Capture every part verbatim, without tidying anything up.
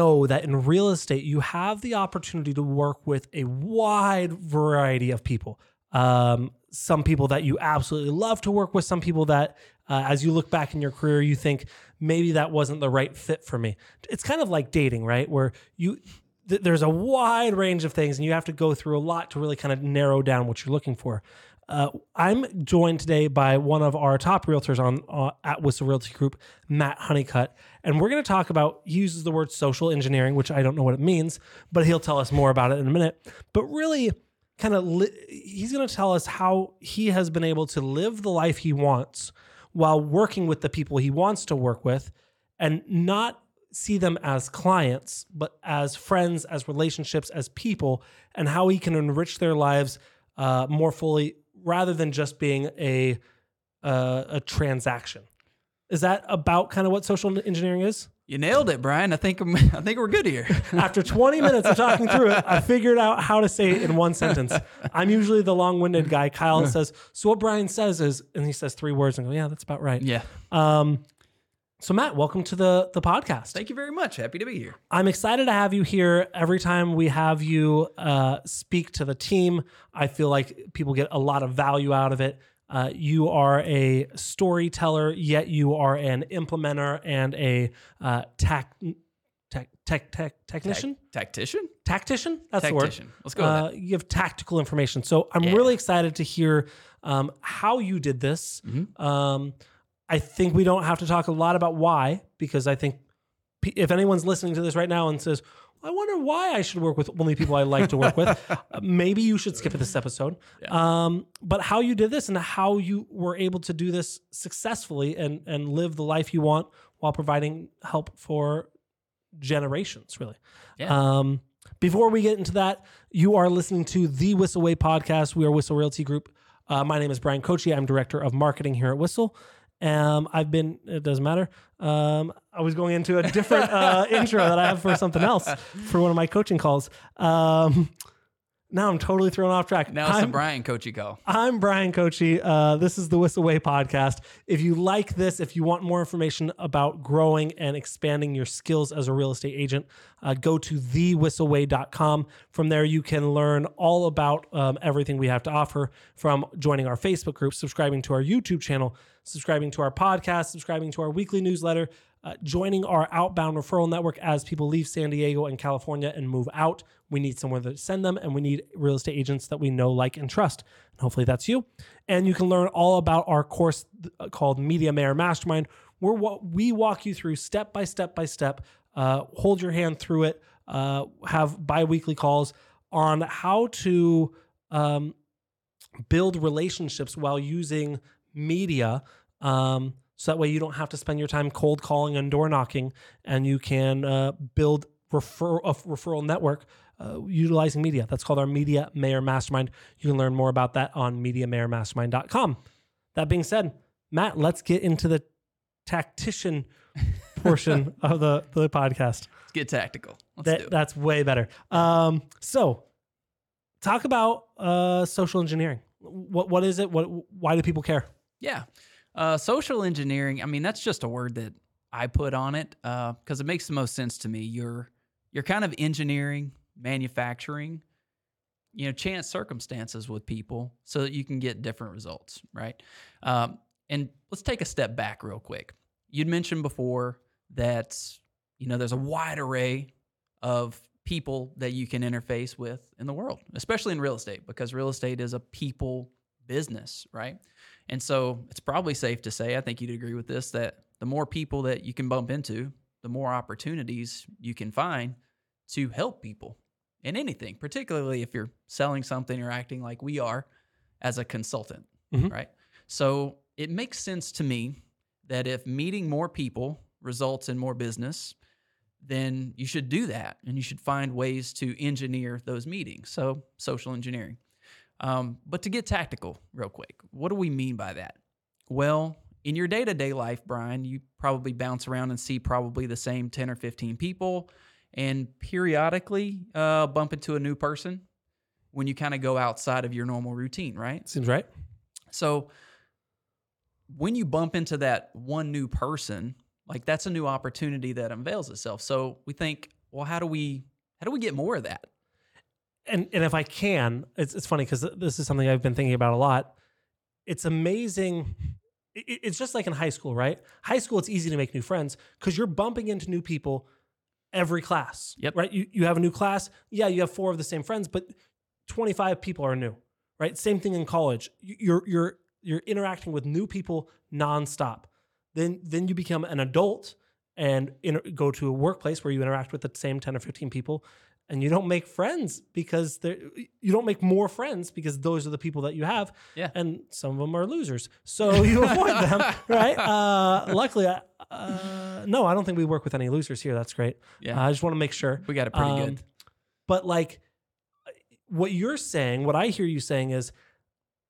know that in real estate, you have the opportunity to work with a wide variety of people. Um, some people that you absolutely love to work with, some people that uh, as you look back in your career, you think maybe that wasn't the right fit for me. It's kind of like dating, right? Where you th- there's a wide range of things and you have to go through a lot to really kind of narrow down what you're looking for. Uh, I'm joined today by one of our top realtors on uh, at Whissel Realty Group, Matt Huneycutt, and we're going to talk about, he uses the word social engineering, which I don't know what it means, but he'll tell us more about it in a minute. But really, kind of, li- he's going to tell us how he has been able to live the life he wants while working with the people he wants to work with, and not see them as clients, but as friends, as relationships, as people, and how he can enrich their lives uh, more fully, rather than just being a uh, a transaction. Is that about kind of what social engineering is? You nailed it, Brian. I think I'm, I think we're good here. After twenty minutes of talking through it, I figured out how to say it in one sentence. I'm usually the long-winded guy. Kyle says, so what Brian says is, and he says three words and go, yeah, that's about right. Yeah. Um, so Matt, welcome to the, the podcast. Thank you very much. Happy to be here. I'm excited to have you here. Every time we have you uh, speak to the team, I feel like people get a lot of value out of it. Uh, you are a storyteller, yet you are an implementer and a uh, tac, tac, tac, tac, technician? Tac, tactician? Tactician? That's tactician. The word. Let's go with uh, that. You have tactical information. So I'm yeah. really excited to hear um, how you did this. Mm-hmm. Um I think we don't have to talk a lot about why, because I think if anyone's listening to this right now and says, well, I wonder why I should work with only people I like to work with, maybe you should skip this episode. Yeah. Um, but how you did this and how you were able to do this successfully and, and live the life you want while providing help for generations, really. Yeah. Um, before we get into that, you are listening to the Whissel Way Podcast. We are Whissel Realty Group. Uh, my name is Brian Koci. I'm Director of Marketing here at Whissel. Um, I've been, it doesn't matter. Um, I was going into a different, uh, intro that I have for something else for one of my coaching calls. Um, now I'm totally thrown off track. Now it's a Brian Koci call. I'm Brian Koci. Uh, this is the Whissel Way Podcast. If you like this, if you want more information about growing and expanding your skills as a real estate agent, uh, go to the whistle way dot com. From there, you can learn all about um, everything we have to offer, from joining our Facebook group, subscribing to our YouTube channel, subscribing to our podcast, subscribing to our weekly newsletter, uh, joining our outbound referral network as people leave San Diego and California and move out. We need somewhere to send them, and we need real estate agents that we know, like, and trust. And hopefully that's you. And you can learn all about our course called Media Mayor Mastermind, where we walk you through step by step by step, uh, hold your hand through it, uh, have bi-weekly calls on how to um, build relationships while using media, um, so that way you don't have to spend your time cold calling and door knocking, and you can uh, build refer- a referral network uh, utilizing media. That's called our Media Mayor Mastermind. You can learn more about that on media mayor mastermind dot com. That being said, Matt, let's get into the tactician portion of the, the podcast. Let's get tactical. Let's that, do it. That's way better. Um, so talk about uh, social engineering. What What is it? What Why do people care? Yeah. Uh, social engineering, I mean, that's just a word that I put on it because uh, it makes the most sense to me. You're you're kind of engineering, manufacturing, you know, chance circumstances with people so that you can get different results, right? Um, and let's take a step back real quick. You'd mentioned before that, you know, there's a wide array of people that you can interface with in the world, especially in real estate, because real estate is a people business, right? And so it's probably safe to say, I think you'd agree with this, that the more people that you can bump into, the more opportunities you can find to help people in anything, particularly if you're selling something or acting like we are as a consultant, mm-hmm. right? So it makes sense to me that if meeting more people results in more business, then you should do that, and you should find ways to engineer those meetings. So social engineering. Um, but to get tactical real quick, what do we mean by that? Well, in your day-to-day life, Brian, you probably bounce around and see probably the same ten or fifteen people, and periodically uh, bump into a new person when you kind of go outside of your normal routine, right? Seems right. So when you bump into that one new person, like, that's a new opportunity that unveils itself. So we think, well, how do we how do we get more of that? And and if I can, it's it's funny because this is something I've been thinking about a lot. It's amazing. It, it's just like in high school, right? High school, it's easy to make new friends because you're bumping into new people every class, yep. right? You you have a new class. Yeah, you have four of the same friends, but twenty-five people are new, right? Same thing in college. You're you're you're interacting with new people nonstop. Then then you become an adult and inter- go to a workplace where you interact with the same ten or fifteen people, and you don't make friends because you don't make more friends because those are the people that you have, yeah. and some of them are losers. So you avoid them, right? Uh, luckily, I, uh, no, I don't think we work with any losers here. That's great. Yeah. Uh, I just want to make sure. We got it pretty um, good. But like what you're saying, what I hear you saying is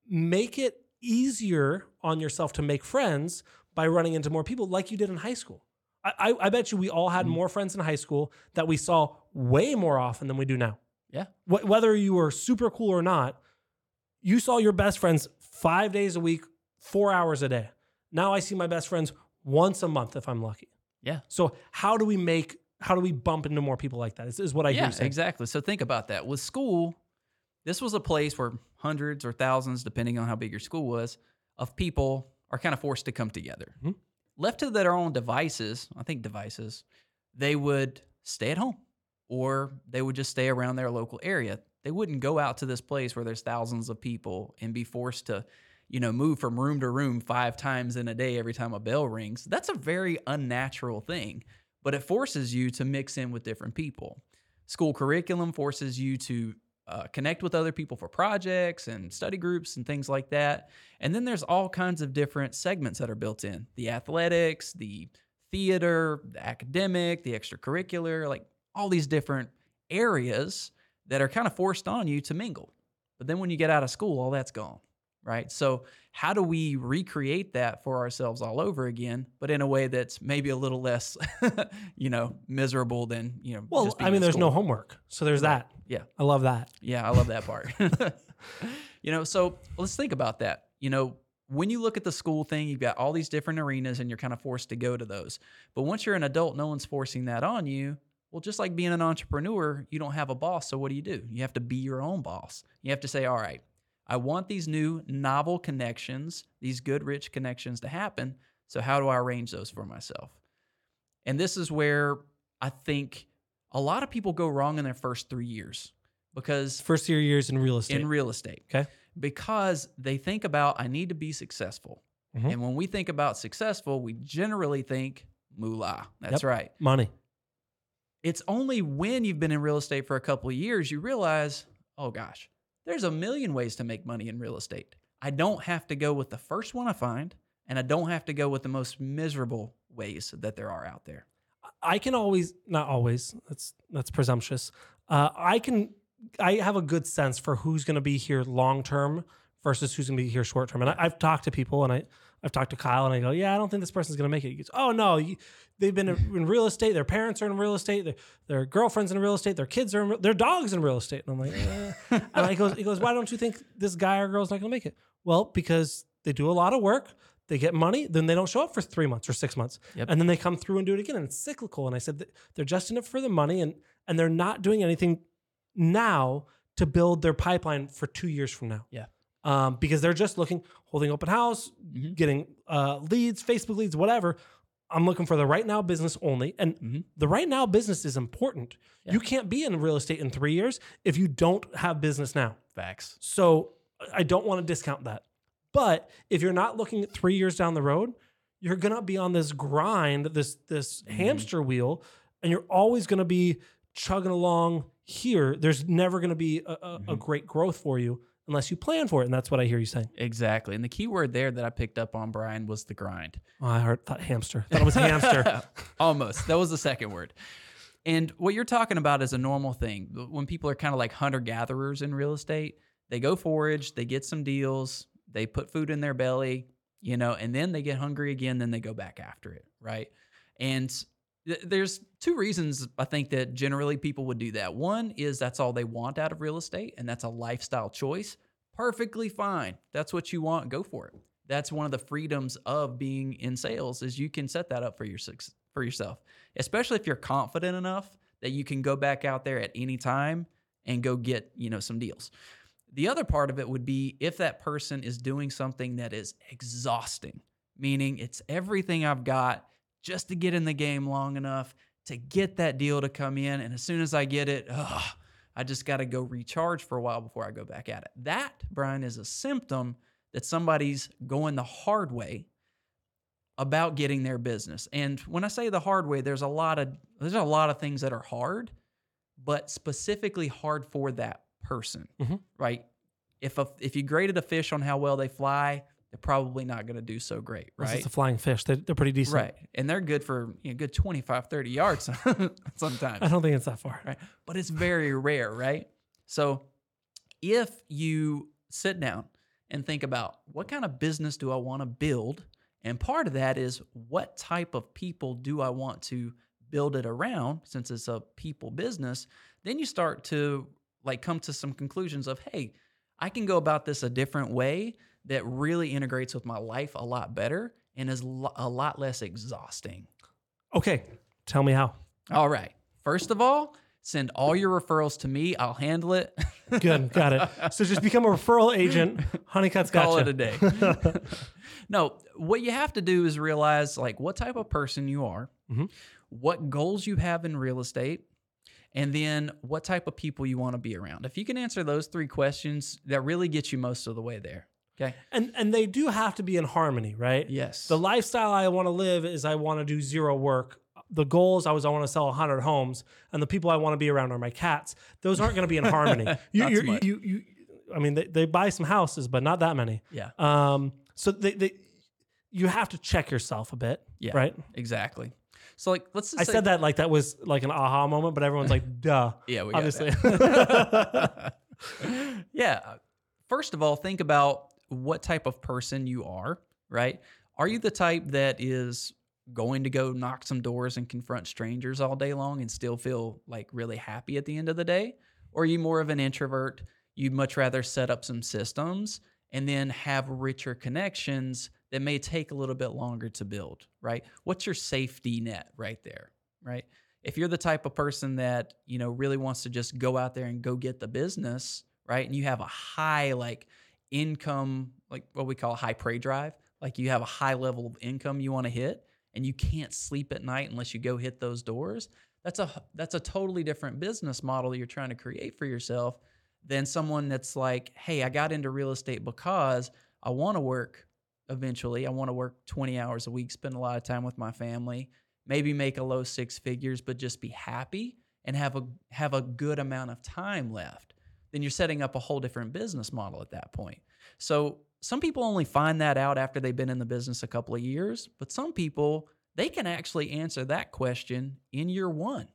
make it easier on yourself to make friends by running into more people like you did in high school. I, I bet you we all had more friends in high school that we saw way more often than we do now. Yeah. Wh- whether you were super cool or not, you saw your best friends five days a week, four hours a day. Now I see my best friends once a month if I'm lucky. Yeah. So how do we make, how do we bump into more people like that? Is, is what I yeah, hear you saying. Yeah, exactly. So think about that. With school, this was a place where hundreds or thousands, depending on how big your school was, of people are kind of forced to come together. Mm-hmm. Left to their own devices, I think devices, they would stay at home or they would just stay around their local area. They wouldn't go out to this place where there's thousands of people and be forced to, you know, move from room to room five times in a day every time a bell rings. That's a very unnatural thing, but it forces you to mix in with different people. School curriculum forces you to Uh, connect with other people for projects and study groups and things like that. And then there's all kinds of different segments that are built in. The athletics, the theater, the academic, the extracurricular, like all these different areas that are kind of forced on you to mingle. But then when you get out of school, all that's gone, right? So how do we recreate that for ourselves all over again, but in a way that's maybe a little less, you know, miserable than, you know, well, just being I mean, in there's school. No homework. So there's that. Yeah. I love that. Yeah. I love that part. You know, so let's think about that. You know, when you look at the school thing, you've got all these different arenas and you're kind of forced to go to those. But once you're an adult, no one's forcing that on you. Well, just like being an entrepreneur, you don't have a boss. So what do you do? You have to be your own boss. You have to say, all right, I want these new novel connections, these good, rich connections to happen. So how do I arrange those for myself? And this is where I think a lot of people go wrong in their first three years because first year years in real estate, in real estate, okay, because they think about, I need to be successful. Mm-hmm. And when we think about successful, we generally think moolah. That's yep. right. Money. It's only when you've been in real estate for a couple of years, you realize, oh gosh, there's a million ways to make money in real estate. I don't have to go with the first one I find, and I don't have to go with the most miserable ways that there are out there. I can always, not always, that's that's presumptuous. Uh, I can, I have a good sense for who's going to be here long-term versus who's going to be here short-term. And I, I've talked to people and I, I've talked to Kyle and I go, yeah, I don't think this person's going to make it. He goes, oh no, you, they've been in real estate. Their parents are in real estate. Their, their girlfriend's in real estate. Their kids are in, their dog's in real estate. And I'm like, eh. And I goes, he goes, why don't you think this guy or girl's not going to make it? Well, because they do a lot of work. They get money, then they don't show up for three months or six months. Yep. And then they come through and do it again. And it's cyclical. And I said, they're just in it for the money and, and they're not doing anything now to build their pipeline for two years from now. Yeah. Um, because they're just looking, holding open house, mm-hmm. getting uh, leads, Facebook leads, whatever. I'm looking for the right now business only. And mm-hmm. the right now business is important. Yeah. You can't be in real estate in three years if you don't have business now. Facts. So I don't want to discount that. But if you're not looking at three years down the road, you're going to be on this grind, this this mm-hmm. hamster wheel, and you're always going to be chugging along here. There's never going to be a, a, mm-hmm. a great growth for you unless you plan for it, and that's what I hear you saying. Exactly. And the key word there that I picked up on, Brian, was the grind. Oh, I heard, thought hamster. I thought it was hamster. Almost. That was the second word. And what you're talking about is a normal thing. When people are kind of like hunter-gatherers in real estate, they go forage, they get some deals, they put food in their belly, you know, and then they get hungry again, then they go back after it, right? And th- there's two reasons I think that generally people would do that. One is that's all they want out of real estate, and that's a lifestyle choice. Perfectly fine. That's what you want. Go for it. That's one of the freedoms of being in sales is you can set that up for your for yourself, especially if you're confident enough that you can go back out there at any time and go get, you know, some deals. The other part of it would be if that person is doing something that is exhausting, meaning it's everything I've got just to get in the game long enough to get that deal to come in. And as soon as I get it, ugh, I just got to go recharge for a while before I go back at it. That, Brian, is a symptom that somebody's going the hard way about getting their business. And when I say the hard way, there's a lot of there's a lot of things that are hard, but specifically hard for that person, mm-hmm. right? If a, if you graded a fish on how well they fly, they're probably not going to do so great, right? It's a flying fish. They're, they're pretty decent. Right. And they're good for a you know, good twenty-five, thirty yards sometimes. I don't think it's that far. Right. But it's very rare, right? So if you sit down and think about what kind of business do I want to build, and part of that is what type of people do I want to build it around, since it's a people business, then you start to like come to some conclusions of, hey, I can go about this a different way that really integrates with my life a lot better and is lo- a lot less exhausting. Okay, tell me how. All right. First of all, send all your referrals to me. I'll handle it. Good, got it. So just become a referral agent. Honeycutt's got you. Call it a day. No, what you have to do is realize like what type of person you are, mm-hmm. what goals you have in real estate, and then what type of people you want to be around. If you can answer those three questions, that really gets you most of the way there. Okay. And and they do have to be in harmony, right? Yes. The lifestyle I want to live is I want to do zero work. The goals I was I want to sell one hundred homes, and the people I want to be around are my cats. Those aren't going to be in harmony. you, not you, so you, you, you, I mean, they, they buy some houses, but not that many. Yeah. Um. So they, they you have to check yourself a bit. Yeah. Right. Exactly. So like, let's just I say, said that like that was like an aha moment, but everyone's like, duh. Yeah. We got obviously. That. Yeah. First of all, think about what type of person you are, right? Are you the type that is going to go knock some doors and confront strangers all day long and still feel like really happy at the end of the day? Or are you more of an introvert? You'd much rather set up some systems and then have richer connections that may take a little bit longer to build, right? What's your safety net right there, right? If you're the type of person that, you know, really wants to just go out there and go get the business, right? And you have a high, like, income, like what we call a high prey drive, like you have a high level of income you want to hit and you can't sleep at night unless you go hit those doors. That's a that's a totally different business model you're trying to create for yourself than someone that's like, hey, I got into real estate because I want to work eventually. I want to work twenty hours a week, spend a lot of time with my family, maybe make a low six figures, but just be happy and have a have a good amount of time left. Then you're setting up a whole different business model at that point. So some people only find that out after they've been in the business a couple of years, but some people, they can actually answer that question in year one.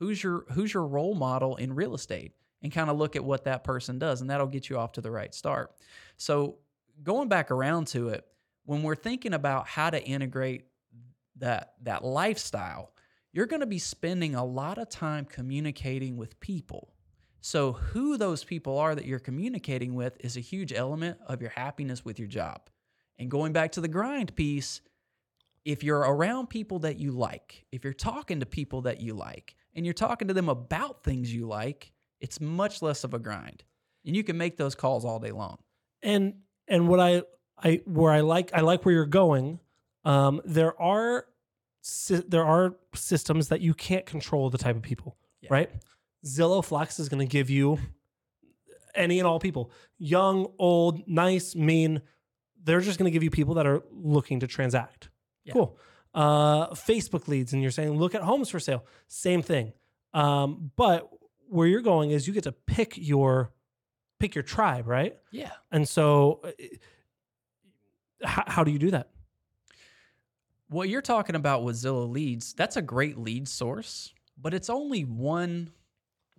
Who's your who's your role model in real estate? And kind of look at what that person does, and that'll get you off to the right start. So going back around to it, when we're thinking about how to integrate that, that lifestyle, you're going to be spending a lot of time communicating with people. So who those people are that you're communicating with is a huge element of your happiness with your job. And going back to the grind piece, if you're around people that you like, if you're talking to people that you like, and you're talking to them about things you like, it's much less of a grind. And you can make those calls all day long. And and what I I where I like I like where you're going, um, there are there are systems that you can't control the type of people, yeah. right? Zillow Flex is going to give you any and all people, young, old, nice, mean. They're just going to give you people that are looking to transact. Yeah. Cool. Uh, Facebook leads, and you're saying, look at homes for sale. Same thing. Um, but where you're going is you get to pick your pick your tribe, right? Yeah. And so how, how do you do that? What you're talking about with Zillow leads, that's a great lead source, but it's only one...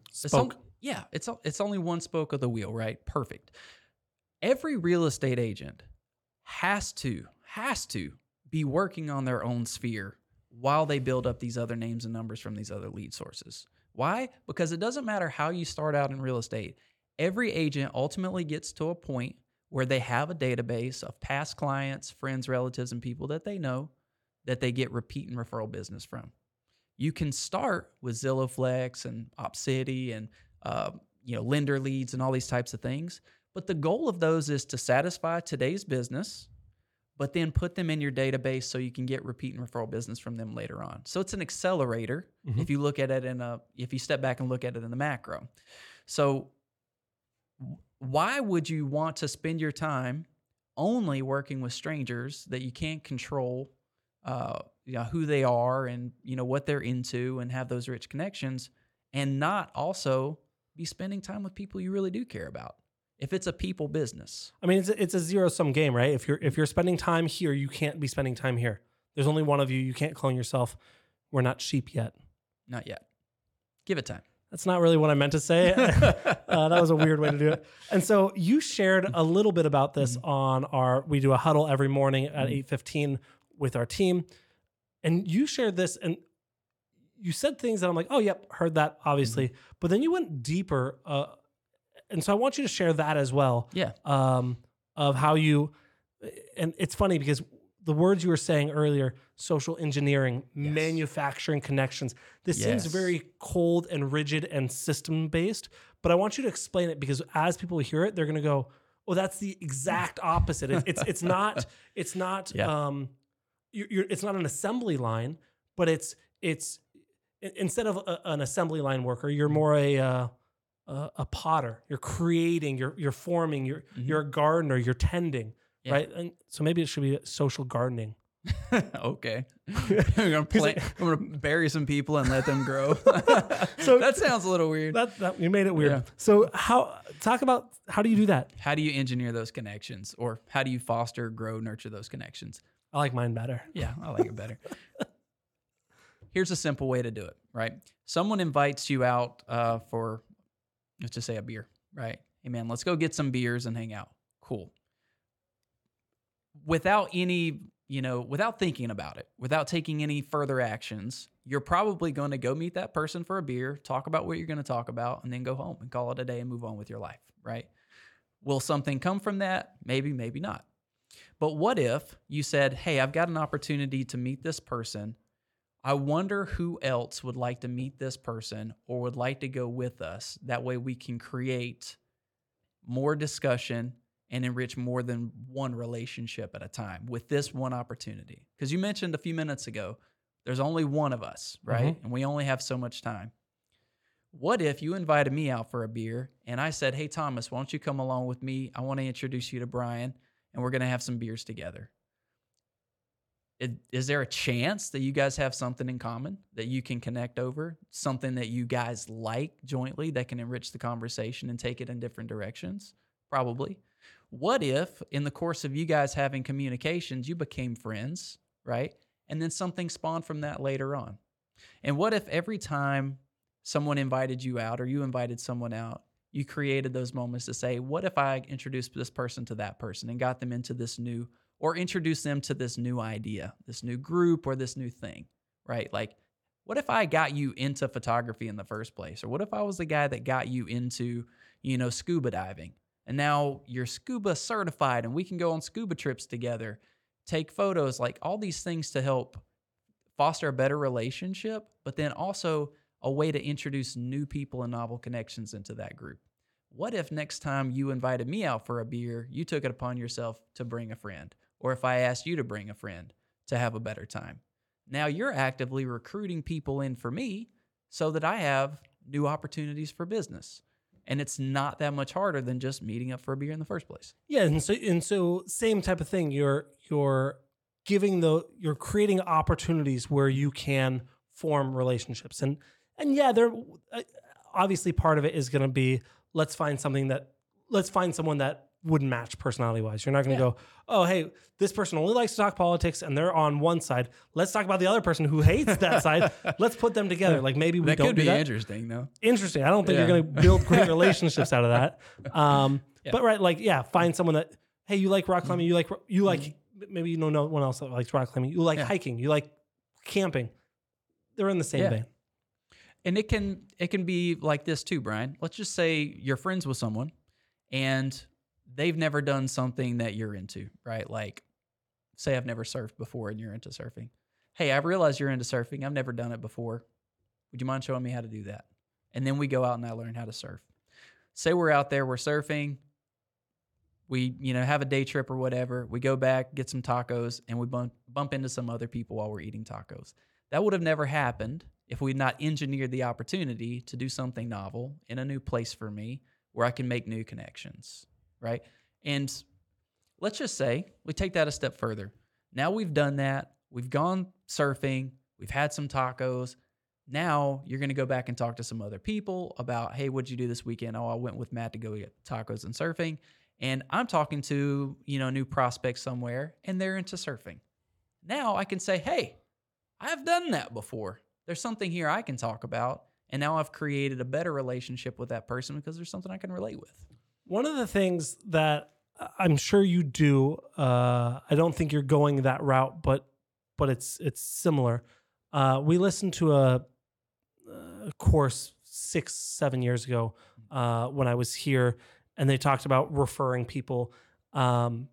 Spoke. It's on, yeah, it's it's only one spoke of the wheel, right? Perfect. Every real estate agent has to has to be working on their own sphere while they build up these other names and numbers from these other lead sources. Why? Because it doesn't matter how you start out in real estate. Every agent ultimately gets to a point where they have a database of past clients, friends, relatives, and people that they know that they get repeat and referral business from. you can start with Zillow Flex and Op City and uh, you know lender leads and all these types of things. But the goal of those is to satisfy today's business, but then put them in your database so you can get repeat and referral business from them later on. So it's an accelerator mm-hmm. if you look at it in a if you step back and look at it in the macro. So why would you want to spend your time only working with strangers that you can't control uh, you know, who they are and you know what they're into and have those rich connections, and not also be spending time with people you really do care about? If it's a people business, I mean, it's a, it's a zero sum game, right? If you're if you're spending time here, you can't be spending time here. There's only one of you. You can't clone yourself. We're not sheep yet. Not yet. Give it time. That's not really what I meant to say. uh, that was a weird way to do it. And so you shared a little bit about this mm-hmm. on our, we do a huddle every morning at mm-hmm. eight fifteen with our team. And you shared this and you said things that I'm like, oh, yep, heard that, obviously. Mm-hmm. But then you went deeper. Uh, and so I want you to share that as well. Yeah. Um, of how you, and it's funny because the words you were saying earlier, social engineering, yes. manufacturing connections. This yes. seems very cold and rigid and system-based, but I want you to explain it because as people hear it, they're going to go, "Oh, that's the exact opposite. It's it's, it's not it's not yeah. um, you're, you're, it's not an assembly line, but it's it's instead of a, an assembly line worker, you're more a uh, a potter. You're creating. You're you're forming. You're mm-hmm. you're a gardener. You're tending." Yeah. Right, and so maybe it should be social gardening. Okay, I'm gonna plant, I'm gonna bury some people and let them grow. So that sounds a little weird. That, that you made it weird. Yeah. So how talk about how do you do that? How do you engineer those connections, or how do you foster, grow, nurture those connections? I like mine better. Yeah, I like it better. Here's a simple way to do it. Right, someone invites you out uh, for let's just say a beer. Right, hey man, let's go get some beers and hang out. Cool. Without any, you know, without thinking about it, without taking any further actions, you're probably going to go meet that person for a beer, talk about what you're going to talk about, and then go home and call it a day and move on with your life, right? Will something come from that? Maybe, maybe not. But what if you said, hey, I've got an opportunity to meet this person. I wonder who else would like to meet this person or would like to go with us. That way we can create more discussion and enrich more than one relationship at a time with this one opportunity. Because you mentioned a few minutes ago, there's only one of us, right? Mm-hmm. And we only have so much time. What if you invited me out for a beer and I said, hey, Thomas, why don't you come along with me? I want to introduce you to Brian and we're going to have some beers together. Is, is there a chance that you guys have something in common that you can connect over, something that you guys like jointly that can enrich the conversation and take it in different directions? Probably. What if in the course of you guys having communications, you became friends, right? And then something spawned from that later on. And what if every time someone invited you out or you invited someone out, you created those moments to say, what if I introduced this person to that person and got them into this new, or introduced them to this new idea, this new group or this new thing, right? Like, what if I got you into photography in the first place? Or what if I was the guy that got you into, you know, scuba diving? And now you're scuba certified and we can go on scuba trips together, take photos, like all these things to help foster a better relationship, but then also a way to introduce new people and novel connections into that group. What if next time you invited me out for a beer, you took it upon yourself to bring a friend? Or if I asked you to bring a friend to have a better time? Now you're actively recruiting people in for me so that I have new opportunities for business. And it's not that much harder than just meeting up for a beer in the first place. Yeah, and so and so same type of thing. You're you're giving the you're creating opportunities where you can form relationships. And and yeah, there obviously part of it is going to be let's find something that let's find someone that wouldn't match personality wise. You're not going to yeah. go, oh hey, this person only likes to talk politics and they're on one side. Let's talk about the other person who hates that side. Let's put them together. Like maybe we that don't could do be that. Interesting though. Interesting. I don't think yeah. you're going to build great relationships out of that. Um, yeah. But right, like yeah, find someone that hey, you like rock climbing, mm-hmm. you like you like mm-hmm. maybe you know no one else that likes rock climbing. You like yeah. hiking, you like camping. They're in the same yeah. vein. And it can it can be like this too, Brian. Let's just say you're friends with someone and they've never done something that you're into, right? Like, say I've never surfed before and you're into surfing. hey, I realize you're into surfing. I've never done it before. Would you mind showing me how to do that? And then we go out and I learn how to surf. Say we're out there, we're surfing. We, you know, have a day trip or whatever. We go back, get some tacos, and we bump, bump into some other people while we're eating tacos. That would have never happened if we had not engineered the opportunity to do something novel in a new place for me where I can make new connections, right? And let's just say we take that a step further. Now we've done that. We've gone surfing. We've had some tacos. Now you're going to go back and talk to some other people about, hey, what'd you do this weekend? Oh, I went with Matt to go get tacos and surfing. And I'm talking to, you know, new prospects somewhere, and they're into surfing. Now I can say, hey, I've done that before. There's something here I can talk about. And now I've created a better relationship with that person because there's something I can relate with. One of the things that I'm sure you do, uh, I don't think you're going that route, but but it's it's similar. Uh, we listened to a, a course six, seven years ago uh, when I was here, and they talked about referring people, um,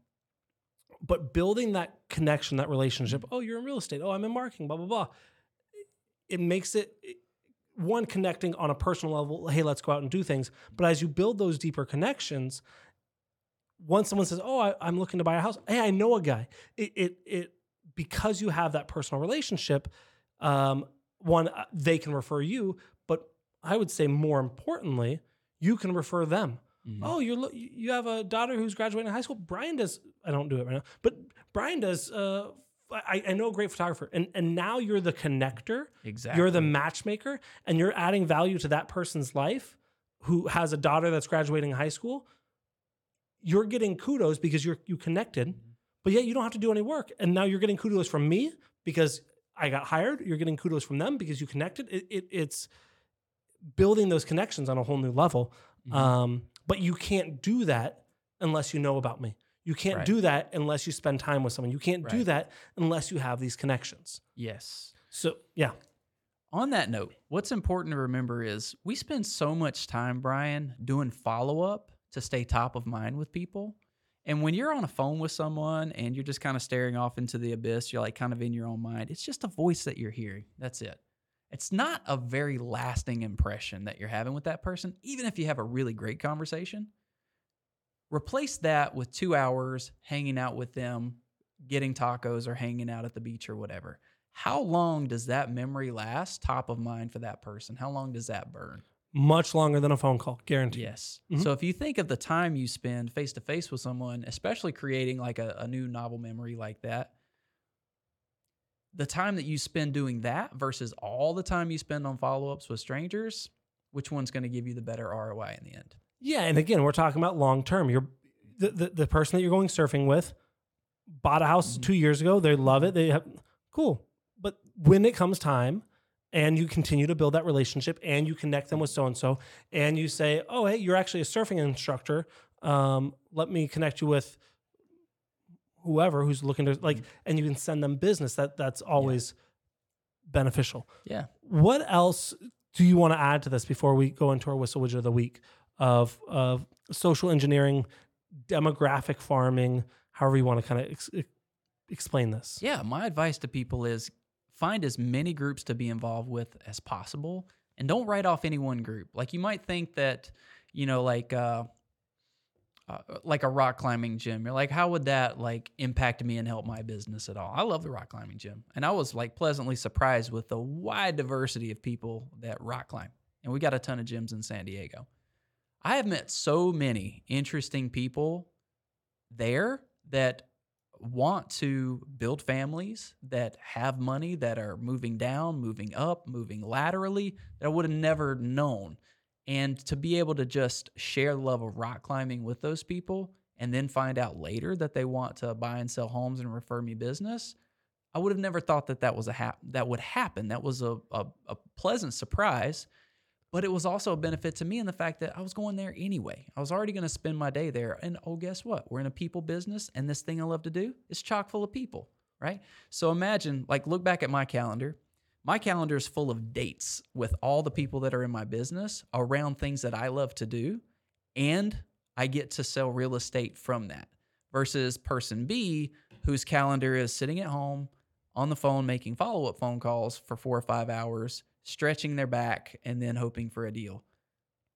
but building that connection, that relationship. Oh, you're in real estate. Oh, I'm in marketing, blah, blah, blah. It makes it, one, connecting on a personal level. Hey, let's go out and do things. But as you build those deeper connections, once someone says, oh, I, I'm looking to buy a house. Hey, I know a guy. It, it, it because you have that personal relationship, um, one, they can refer you, but I would say more importantly, you can refer them. Mm-hmm. Oh, you're you have a daughter who's graduating high school. Brian does. I don't do it right now, but Brian does. Uh, I, I know a great photographer, and and now you're the connector. Exactly. You're the matchmaker, and you're adding value to that person's life, who has a daughter that's graduating high school. You're getting kudos because you're you connected, mm-hmm. but yet you don't have to do any work, and now you're getting kudos from me because I got hired. You're getting kudos from them because you connected. It, it it's building those connections on a whole new level. Mm-hmm. Um, But you can't do that unless you know about me. You can't right. do that unless you spend time with someone. You can't right. do that unless you have these connections. Yes. So, yeah. On that note, what's important to remember is we spend so much time, Brian, doing follow-up to stay top of mind with people. And when you're on a phone with someone and you're just kind of staring off into the abyss, you're like kind of in your own mind, it's just a voice that you're hearing. That's it. It's not a very lasting impression that you're having with that person, even if you have a really great conversation. Replace that with two hours hanging out with them, getting tacos or hanging out at the beach or whatever. How long does that memory last top of mind for that person? How long does that burn? Much longer than a phone call, guaranteed. Yes. Mm-hmm. So if you think of the time you spend face-to-face with someone, especially creating like a, a new novel memory like that, the time that you spend doing that versus all the time you spend on follow-ups with strangers, which one's going to give you the better R O I in the end? Yeah, and again, we're talking about long-term. You're the, the, the person that you're going surfing with bought a house mm-hmm. two years ago. They love it. They have cool. But when it comes time and you continue to build that relationship and you connect them with so-and-so and you say, oh, hey, you're actually a surfing instructor. Um, let me connect you with whoever who's looking to like, and you can send them business. That that's always yeah. beneficial. Yeah. What else do you want to add to this before we go into our Whissel Widget of the Week of, of social engineering, demographic farming, however you want to kind of ex- explain this? Yeah. My advice to people is find as many groups to be involved with as possible and don't write off any one group. Like you might think that, you know, like, uh, Uh, like a rock climbing gym. You're like, how would that like impact me and help my business at all? I love the rock climbing gym. And I was like pleasantly surprised with the wide diversity of people that rock climb. And we got a ton of gyms in San Diego. I have met so many interesting people there that want to build families, that have money, that are moving down, moving up, moving laterally, that I would have never known. And to be able to just share the love of rock climbing with those people and then find out later that they want to buy and sell homes and refer me business, I would have never thought that that was a hap- that would happen. That was a, a, a pleasant surprise, but it was also a benefit to me in the fact that I was going there anyway. I was already going to spend my day there. And oh, guess what? We're in a people business, and this thing I love to do is chock full of people, right? So imagine, like, look back at my calendar. My calendar is full of dates with all the people that are in my business around things that I love to do, and I get to sell real estate from that versus person B, whose calendar is sitting at home, on the phone making follow-up phone calls for four or five hours, stretching their back, and then hoping for a deal.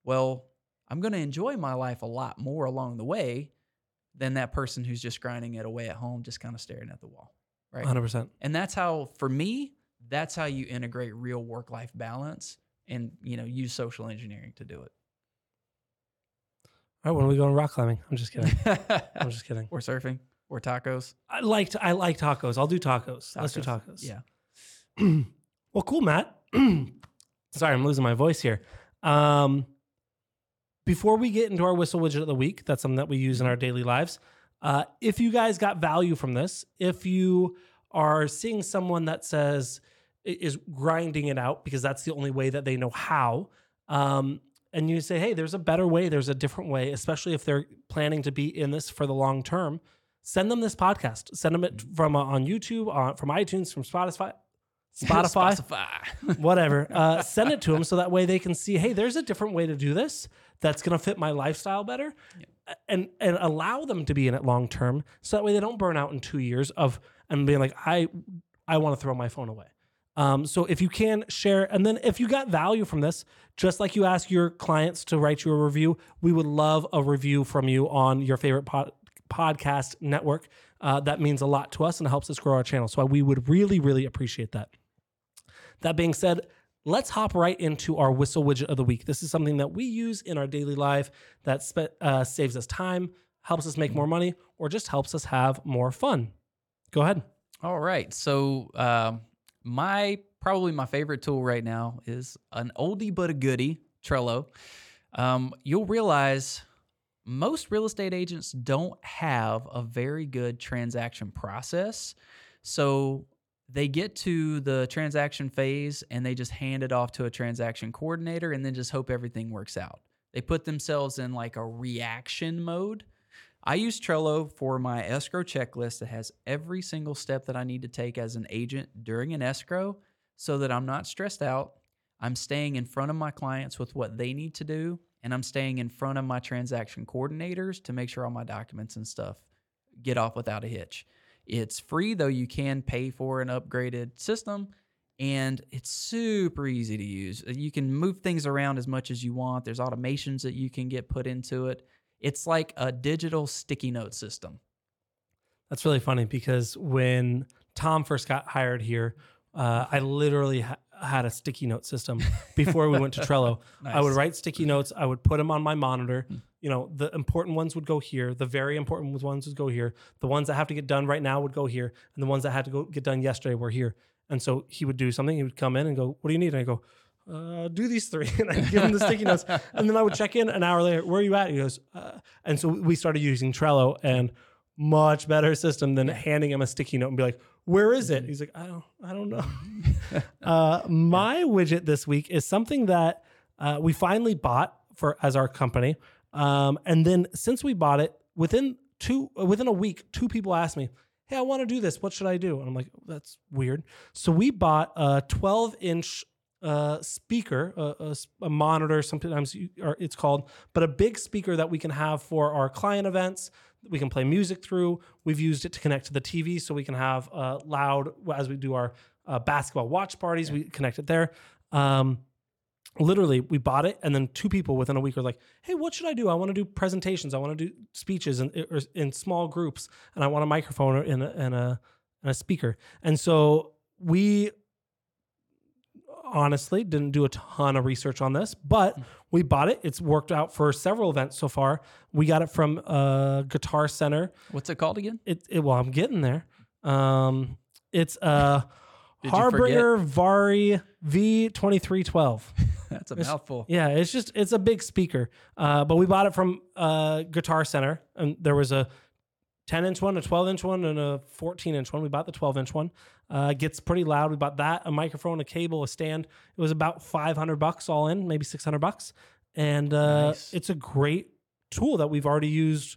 Well, I'm going to enjoy my life a lot more along the way than that person who's just grinding it away at home, just kind of staring at the wall, right? one hundred percent. And that's how, for me, that's how you integrate real work-life balance and, you know, use social engineering to do it. All right, when are we going rock climbing? I'm just kidding. I'm just kidding. Or surfing. Or tacos. I like I like tacos. I'll do tacos. tacos. Let's do tacos. Yeah. Well, cool, Matt. Sorry, I'm losing my voice here. Um, before we get into our Whissel widget of the week, that's something that we use in our daily lives. Uh, if you guys got value from this, if you are seeing someone that says is grinding it out because that's the only way that they know how, um, and you say, hey, there's a better way, there's a different way, especially if they're planning to be in this for the long term, send them this podcast. Send them it from uh, on YouTube, uh, from iTunes, from Spotify, Spotify, Spotify. whatever. Uh, send it to them so that way they can see, hey, there's a different way to do this that's going to fit my lifestyle better, yeah. and and allow them to be in it long term so that way they don't burn out in two years of and being like, I I want to throw my phone away. Um, so if you can share, and then if you got value from this, just like you ask your clients to write you a review, we would love a review from you on your favorite podcast. podcast network. Uh, that means a lot to us and helps us grow our channel. So we would really, really appreciate that. That being said, let's hop right into our Whissel widget of the week. This is something that we use in our daily life that spe- uh, saves us time, helps us make more money, or just helps us have more fun. Go ahead. All right. So um, my probably my favorite tool right now is an oldie but a goodie, Trello. Um, you'll realize most real estate agents don't have a very good transaction process. So they get to the transaction phase and they just hand it off to a transaction coordinator and then just hope everything works out. They put themselves in like a reaction mode. I use Trello for my escrow checklist that has every single step that I need to take as an agent during an escrow so that I'm not stressed out. I'm staying in front of my clients with what they need to do. And I'm staying in front of my transaction coordinators to make sure all my documents and stuff get off without a hitch. It's free, though you can pay for an upgraded system, and it's super easy to use. You can move things around as much as you want. There's automations that you can get put into it. It's like a digital sticky note system. That's really funny because when Tom first got hired here, uh, I literally... Ha- had a sticky note system before we went to Trello. Nice. I would write sticky notes. I would put them on my monitor. You know, the important ones would go here. The very important ones would go here. The ones that have to get done right now would go here. And the ones that had to go get done yesterday were here. And so he would do something. He would come in and go, what do you need? And I go, uh, do these three. And I give him the sticky notes. And then I would check in an hour later. Where are you at? He goes, uh, and so we started using Trello, and much better system than handing him a sticky note and be like, where is it? He's like, I don't, I don't know. uh, my widget this week is something that uh, we finally bought for as our company. Um, and then since we bought it, within two, within a week, two people asked me, hey, I want to do this. What should I do? And I'm like, oh, that's weird. So we bought a twelve inch uh, speaker, a, a, a monitor, sometimes you, or it's called, but a big speaker that we can have for our client events. We can play music through. We've used it to connect to the T V so we can have uh, loud, as we do our uh, basketball watch parties, we connect it there. Um, literally, we bought it, and then two people within a week were like, hey, what should I do? I want to do presentations. I want to do speeches in, in small groups, and I want a microphone and a, and a, and a speaker. And so we honestly didn't do a ton of research on this, but we bought it. It's worked out for several events so far. We got it from uh Guitar Center. What's it called again? It, it well, I'm getting there. Um, it's uh Harbinger Vari V twenty-three twelve. That's a it's, mouthful. Yeah, it's just it's a big speaker. Uh, but we bought it from uh Guitar Center, and there was a ten inch one, a twelve inch one, and a fourteen inch one. We bought the twelve inch one. Uh, gets pretty loud. We bought that, a microphone, a cable, a stand. It was about five hundred bucks all in, maybe six hundred bucks. And uh, nice. It's a great tool that we've already used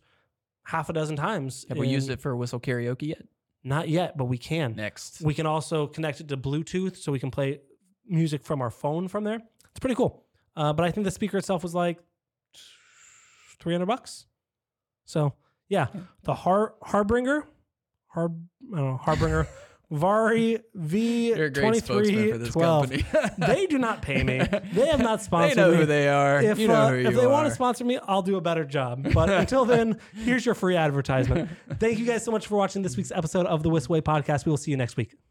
half a dozen times. Have in, we used it for Whissel karaoke yet? Not yet, but we can. Next. We can also connect it to Bluetooth so we can play music from our phone from there. It's pretty cool. Uh, but I think the speaker itself was like three hundred bucks. So... yeah, the Har Harbinger, Har I don't know Harbinger Vari V twenty-three twelve. They do not pay me. They have not sponsored me. They know me. Who they are. If, you know uh, who you if they are. Want to sponsor me, I'll do a better job. But until then, here's your free advertisement. Thank you guys so much for watching this week's episode of the Whissel Way Podcast. We will see you next week.